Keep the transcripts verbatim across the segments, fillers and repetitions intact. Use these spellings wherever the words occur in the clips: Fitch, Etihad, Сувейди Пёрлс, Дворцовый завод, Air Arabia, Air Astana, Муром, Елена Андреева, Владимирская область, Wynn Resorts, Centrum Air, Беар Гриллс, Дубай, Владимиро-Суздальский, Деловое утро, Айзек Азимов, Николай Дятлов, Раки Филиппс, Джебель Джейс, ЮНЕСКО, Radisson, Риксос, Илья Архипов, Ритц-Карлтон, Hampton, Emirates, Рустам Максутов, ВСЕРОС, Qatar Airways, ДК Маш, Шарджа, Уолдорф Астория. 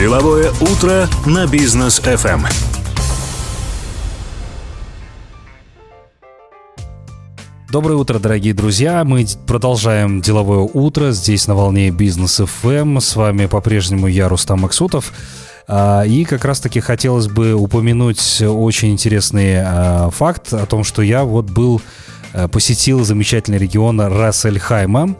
Деловое утро на Бизнес эф эм. Доброе утро, дорогие друзья. Мы продолжаем деловое утро здесь на волне Бизнес эф эм. С вами по-прежнему я, Рустам Максутов. И как раз-таки хотелось бы упомянуть очень интересный факт о том, что я вот был, посетил замечательный регион Рас-эль-Хайма.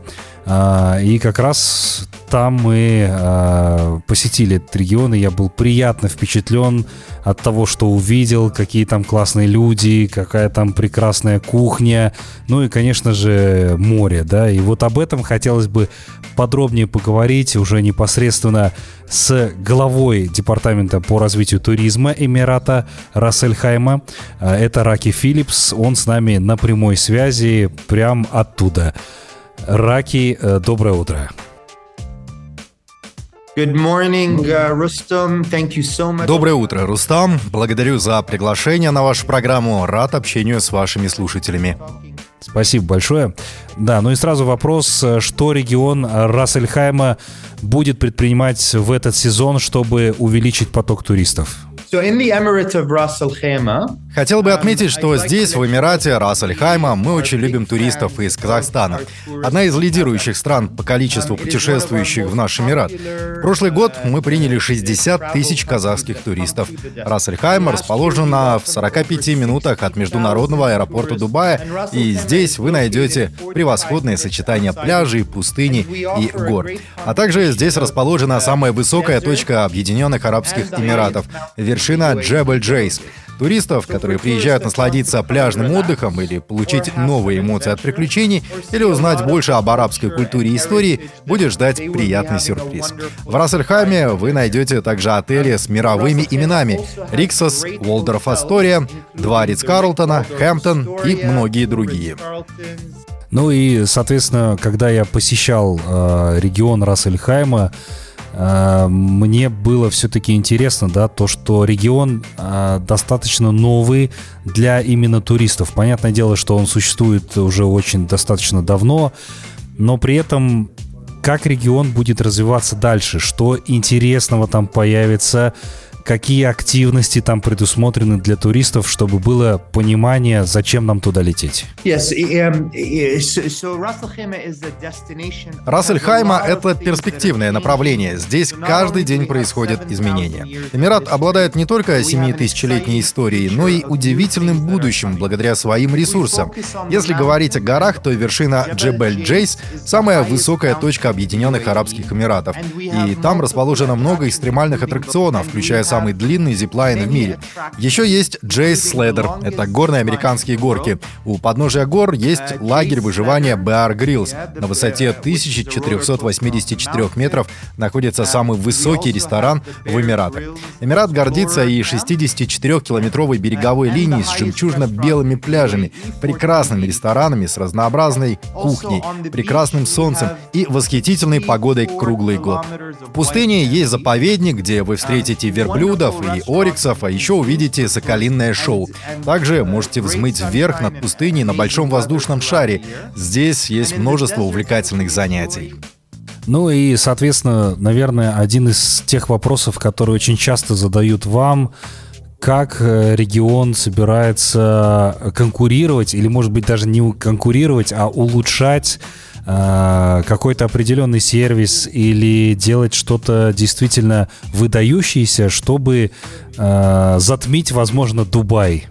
И как раз там мы посетили этот регион, и я был приятно впечатлен от того, что увидел, какие там классные люди, какая там прекрасная кухня, ну и, конечно же, море, да. И вот об этом хотелось бы подробнее поговорить уже непосредственно с главой департамента по развитию туризма Эмирата Рас-эль-Хайма. Это Раки Филиппс, он с нами на прямой связи прямо оттуда. Раки, доброе утро. Good morning, Rustam. Thank you so much. Доброе утро, Рустам. Благодарю за приглашение на вашу программу. Рад общению с вашими слушателями. Спасибо большое. Да, ну и сразу вопрос, что регион Рас-эль-Хайма будет предпринимать в этот сезон, чтобы увеличить поток туристов? Хотел бы отметить, что здесь, в Эмирате Рас-эль-Хайма, мы очень любим туристов из Казахстана. Одна из лидирующих стран по количеству путешествующих в наш Эмират. Прошлый год мы приняли шестьдесят тысяч казахских туристов. Рас-эль-Хайма расположена в сорока пяти минутах от международного аэропорта Дубая, и здесь вы найдете превосходное сочетание пляжей, пустыни и гор. А также здесь расположена самая высокая точка Объединенных Арабских Эмиратов — вершина Джебель Джейс. Туристов, которые приезжают насладиться пляжным отдыхом или получить новые эмоции от приключений, или узнать больше об арабской культуре и истории, будет ждать приятный сюрприз. В Рас-эль-Хайме вы найдете также отели с мировыми именами — Риксос, Уолдорф Астория, два Ритц-Карлтона, Хэмптон и многие другие. Ну и, соответственно, когда я посещал э, регион Рас-эль-Хайма, мне было все-таки интересно, да, то, что регион э, достаточно новый для именно туристов. Понятное дело, что он существует уже очень достаточно давно, но при этом как регион будет развиваться дальше, что интересного там появится, какие активности там предусмотрены для туристов, чтобы было понимание, зачем нам туда лететь? Рас-эль-Хайма — это перспективное направление. Здесь каждый день происходят изменения. Эмират обладает не только семитысячелетней историей, но и удивительным будущим благодаря своим ресурсам. Если говорить о горах, то вершина Джебель Джейс — самая высокая точка Объединенных Арабских Эмиратов. И там расположено много экстремальных аттракционов, включая самый длинный зиплайн в мире. Еще есть Джейс Следер. Это горные американские горки. У подножия гор есть лагерь выживания Беар Гриллс. На высоте тысяча четыреста восемьдесят четыре метров находится самый высокий ресторан в Эмиратах. Эмират гордится и шестидесятичетырёхкилометровой береговой линией с жемчужно-белыми пляжами, прекрасными ресторанами с разнообразной кухней, прекрасным солнцем и восхитительной погодой круглый год. В пустыне есть заповедник, где вы встретите верблюдов и ориксов, а еще увидите соколиное шоу. Также можете взмыть вверх над пустыней на большом воздушном шаре. Здесь есть множество увлекательных занятий. Ну и, соответственно, наверное, один из тех вопросов, которые очень часто задают вам, как регион собирается конкурировать, или, может быть, даже не конкурировать, а улучшать какой-то определенный сервис или делать что-то действительно выдающееся, чтобы э, затмить, возможно, Дубай.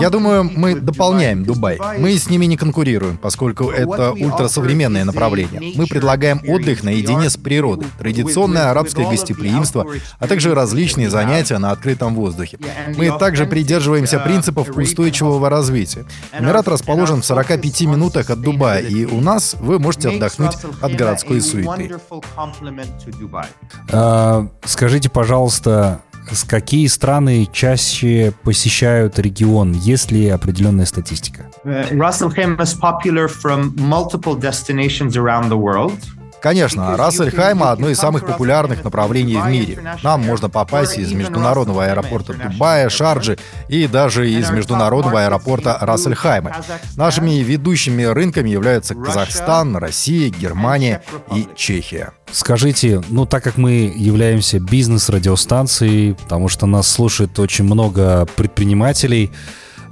Я думаю, мы дополняем Дубай. Мы с ними не конкурируем, поскольку это ультрасовременное направление. Мы предлагаем отдых наедине с природой, традиционное арабское гостеприимство, а также различные занятия на открытом воздухе. Мы также придерживаемся принципов устойчивого развития. Эмират расположен в сорока пяти минутах от Дубая, и у нас вы можете отдохнуть от городской суеты. А, скажите, пожалуйста, какие страны чаще посещают регион? Есть ли определенная статистика? Рас-эль-Хайма is popular from multiple destinations around the world. Конечно, Рас-эль-Хайма — одно из самых популярных направлений в мире. Нам можно попасть из международного аэропорта Дубая, Шарджи и даже из международного аэропорта Рас-эль-Хайма. Нашими ведущими рынками являются Казахстан, Россия, Германия и Чехия. Скажите, ну так как мы являемся бизнес-радиостанцией, потому что нас слушает очень много предпринимателей,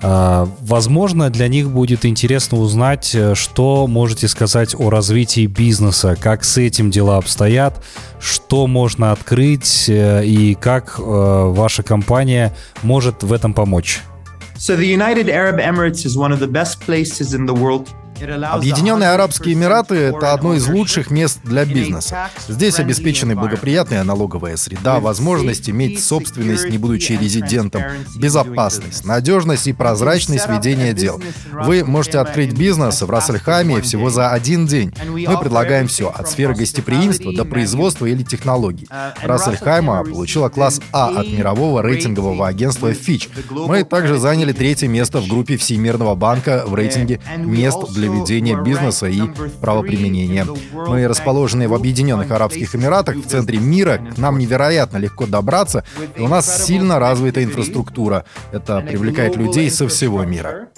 возможно, для них будет интересно узнать, что можете сказать о развитии бизнеса, как с этим дела обстоят, что можно открыть и как ваша компания может в этом помочь. Объединенные Арабские Эмираты – это одно из лучших мест для бизнеса. Здесь обеспечена благоприятная налоговая среда, возможность иметь собственность, не будучи резидентом, безопасность, надежность и прозрачность ведения дел. Вы можете открыть бизнес в Рас-эль-Хайме всего за один день. Мы предлагаем все, от сферы гостеприимства до производства или технологий. Рас-эль-Хайма получила класс А от мирового рейтингового агентства Fitch. Мы также заняли третье место в группе Всемирного банка в рейтинге мест для ведения бизнеса и правоприменения. Мы расположены в Объединенных Арабских Эмиратах, в центре мира, к нам невероятно легко добраться, и у нас сильно развита инфраструктура. Это привлекает людей со всего мира.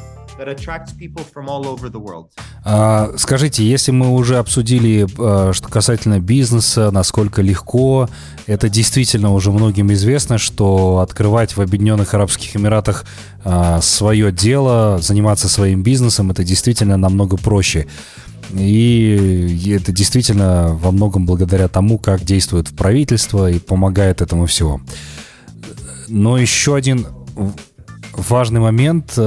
А, скажите, если мы уже обсудили, что касательно бизнеса, насколько легко, это действительно уже многим известно, что открывать в Объединенных Арабских Эмиратах свое дело, заниматься своим бизнесом, это действительно намного проще. И это действительно во многом благодаря тому, как действует правительство и помогает этому всего. Но еще один важный момент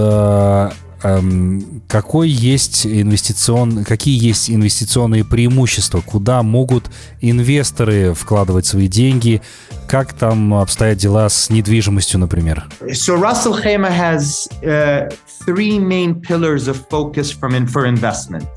– Какой есть инвестицион... какие есть инвестиционные преимущества, куда могут инвесторы вкладывать свои деньги, как там обстоят дела с недвижимостью, например? So Rus-el-Khaimah has uh, three main pillars of focus from for investment.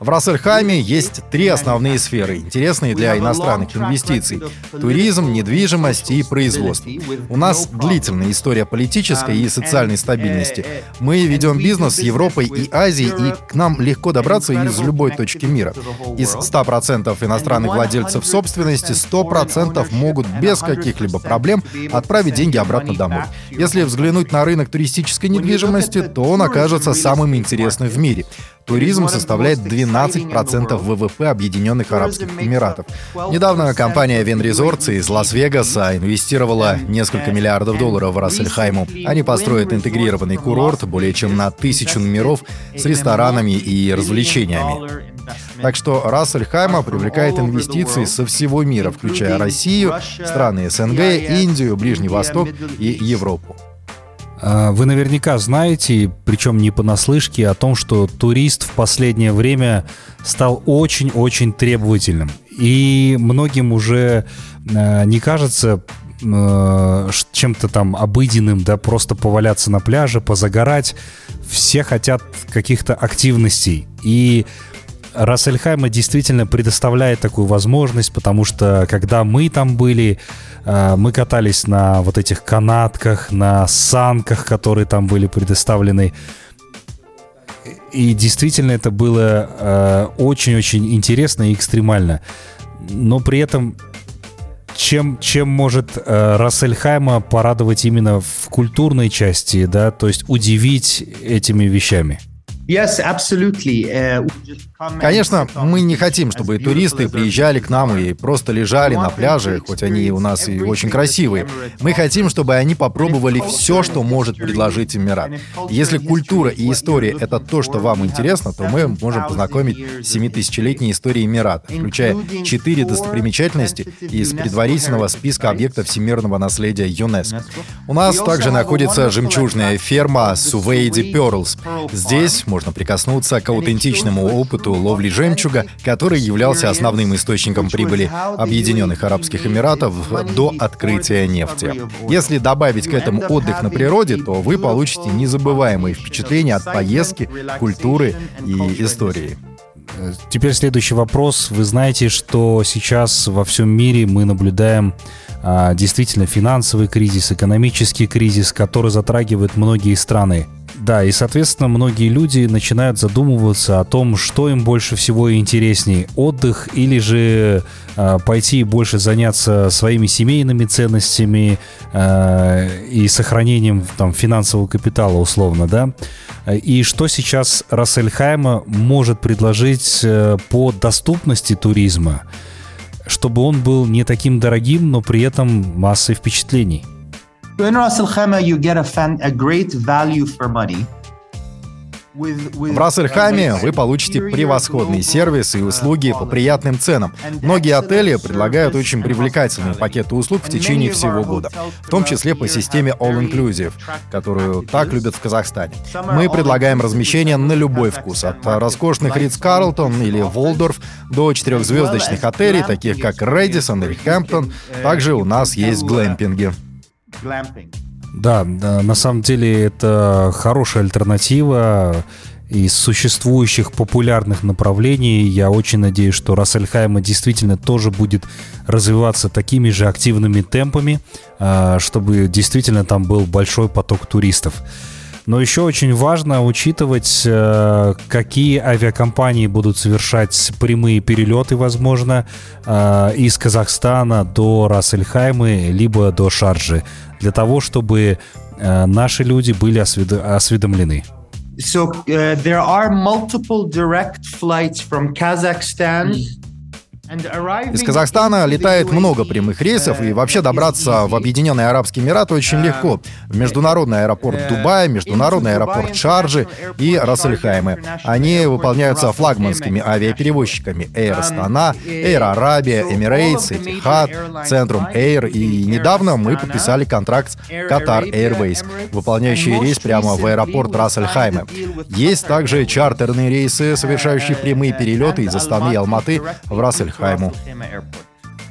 В Рас-эль-Хайме есть три основные сферы, интересные для иностранных инвестиций – туризм, недвижимость и производство. У нас длительная история политической и социальной стабильности. Мы ведем бизнес с Европой и Азией, и к нам легко добраться из любой точки мира. Из ста процентов иностранных владельцев собственности сто процентов могут без каких-либо проблем отправить деньги обратно домой. Если взглянуть на рынок туристической недвижимости, то он окажется самым интересным в мире. Туризм составляет двенадцать процентов ВВП Объединенных Арабских Эмиратов. Недавно компания Wynn Resorts из Лас-Вегаса инвестировала несколько миллиардов долларов в Рас-эль-Хайму. Они построят интегрированный курорт более чем на тысячу номеров с ресторанами и развлечениями. Так что Рас-эль-Хайма привлекает инвестиции со всего мира, включая Россию, страны СНГ, Индию, Ближний Восток и Европу. Вы наверняка знаете, причем не понаслышке, о том, что турист в последнее время стал очень-очень требовательным. И многим уже не кажется чем-то там обыденным, да, просто поваляться на пляже, позагорать. Все хотят каких-то активностей. И Рас-эль-Хайма действительно предоставляет такую возможность, потому что когда мы там были, мы катались на вот этих канатках, на санках, которые там были предоставлены. И действительно это было очень-очень интересно и экстремально. Но при этом чем, чем может Рас-эль-Хайма порадовать именно в культурной части, да, то есть удивить этими вещами? Yes, absolutely. Uh... Конечно, мы не хотим, чтобы туристы приезжали к нам и просто лежали на пляже, хоть они у нас и очень красивые. Мы хотим, чтобы они попробовали все, что может предложить Эмират. Если культура и история — это то, что вам интересно, то мы можем познакомить с семитысячелетней историей Эмирата, включая четыре достопримечательности из предварительного списка объектов всемирного наследия ЮНЕСКО. У нас также находится жемчужная ферма Сувейди Пёрлс. Здесь можно прикоснуться к аутентичному опыту ловли жемчуга, который являлся основным источником прибыли Объединенных Арабских Эмиратов до открытия нефти. Если добавить к этому отдых на природе, то вы получите незабываемые впечатления от поездки, культуры и истории. Теперь следующий вопрос. Вы знаете, что сейчас во всем мире мы наблюдаем а, действительно финансовый кризис, экономический кризис, который затрагивает многие страны. Да, и, соответственно, многие люди начинают задумываться о том, что им больше всего интересней, отдых или же э, пойти больше заняться своими семейными ценностями э, и сохранением там, финансового капитала, условно, да. И что сейчас Рас-эль-Хайма может предложить э, по доступности туризма, чтобы он был не таким дорогим, но при этом массой впечатлений? In Ras Al Khaimah you get a, fan, a great value for money. В Рас-эль-Хайме вы получите превосходный сервис и услуги по приятным ценам. Многие отели предлагают очень привлекательные пакеты услуг в течение всего года, в том числе по системе All-Inclusive, которую так любят в Казахстане. Мы предлагаем размещение на любой вкус, от роскошных Ритц-Карлтон или Уолдорф до четырехзвездочных отелей, таких как Radisson или Hampton. Также у нас есть глэмпинги. Да, на самом деле это хорошая альтернатива из существующих популярных направлений. Я очень надеюсь, что Рас-эль-Хайма действительно тоже будет развиваться такими же активными темпами, чтобы действительно там был большой поток туристов. Но еще очень важно учитывать, какие авиакомпании будут совершать прямые перелеты, возможно, из Казахстана до Рас-эль-Хаймы, либо до Шарджи, для того, чтобы наши люди были осведомлены. So, uh, there are multiple direct flights from Kazakhstan. Из Казахстана летает много прямых рейсов, и вообще добраться в Объединенные Арабские Эмираты очень легко. В международный аэропорт Дубая, международный аэропорт Шарджи и Рас-эль-Хаймы. Они выполняются флагманскими авиаперевозчиками Air Astana, Air Arabia, Emirates, Etihad, Centrum Air, и недавно мы подписали контракт с Qatar Airways, выполняющий рейс прямо в аэропорт Рас-эль-Хаймы. Есть также чартерные рейсы, совершающие прямые перелеты из Астаны и Алматы в Рас-эль-Хайму.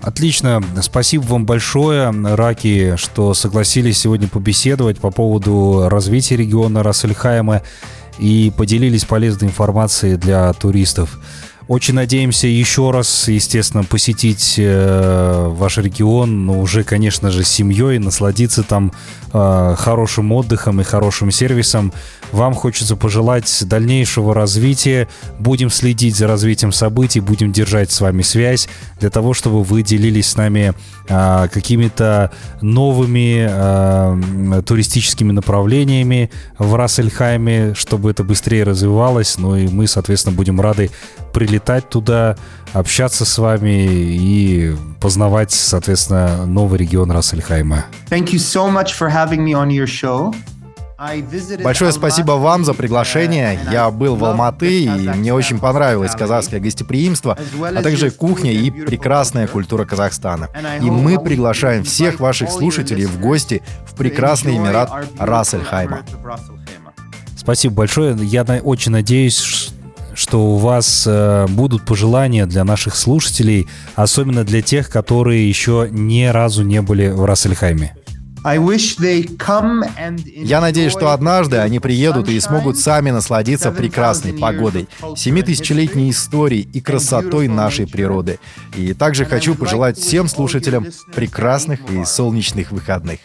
Отлично, спасибо вам большое, Раки, что согласились сегодня побеседовать по поводу развития региона Рас-эль-Хайма и поделились полезной информацией для туристов. Очень надеемся еще раз, естественно, посетить э, ваш регион, но уже, конечно же, с семьей, насладиться там э, хорошим отдыхом и хорошим сервисом. Вам хочется пожелать дальнейшего развития. Будем следить за развитием событий, будем держать с вами связь для того, чтобы вы делились с нами э, какими-то новыми э, туристическими направлениями в Рас-эль-Хайме, чтобы это быстрее развивалось. Ну и мы, соответственно, будем рады прилетать летать туда, общаться с вами и познавать, соответственно, новый регион Рас-эль-Хайма. Большое спасибо вам за приглашение. Я был в Алматы, и мне очень понравилось казахское гостеприимство, а также кухня и прекрасная культура Казахстана. И мы приглашаем всех ваших слушателей в гости в прекрасный Эмират Рас-эль-Хайма. Спасибо большое. Я очень надеюсь, что что у вас э, будут пожелания для наших слушателей, особенно для тех, которые еще ни разу не были в Рас-эль-Хайме. Я надеюсь, что однажды они приедут и смогут сами насладиться прекрасной погодой, семитысячелетней историей и красотой нашей природы. И также хочу пожелать всем слушателям прекрасных и солнечных выходных.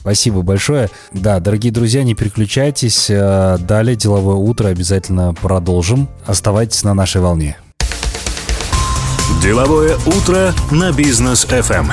Спасибо большое. Да, дорогие друзья, не переключайтесь. Далее «Деловое утро» обязательно продолжим. Оставайтесь на нашей волне. «Деловое утро» на Бизнес эф эм.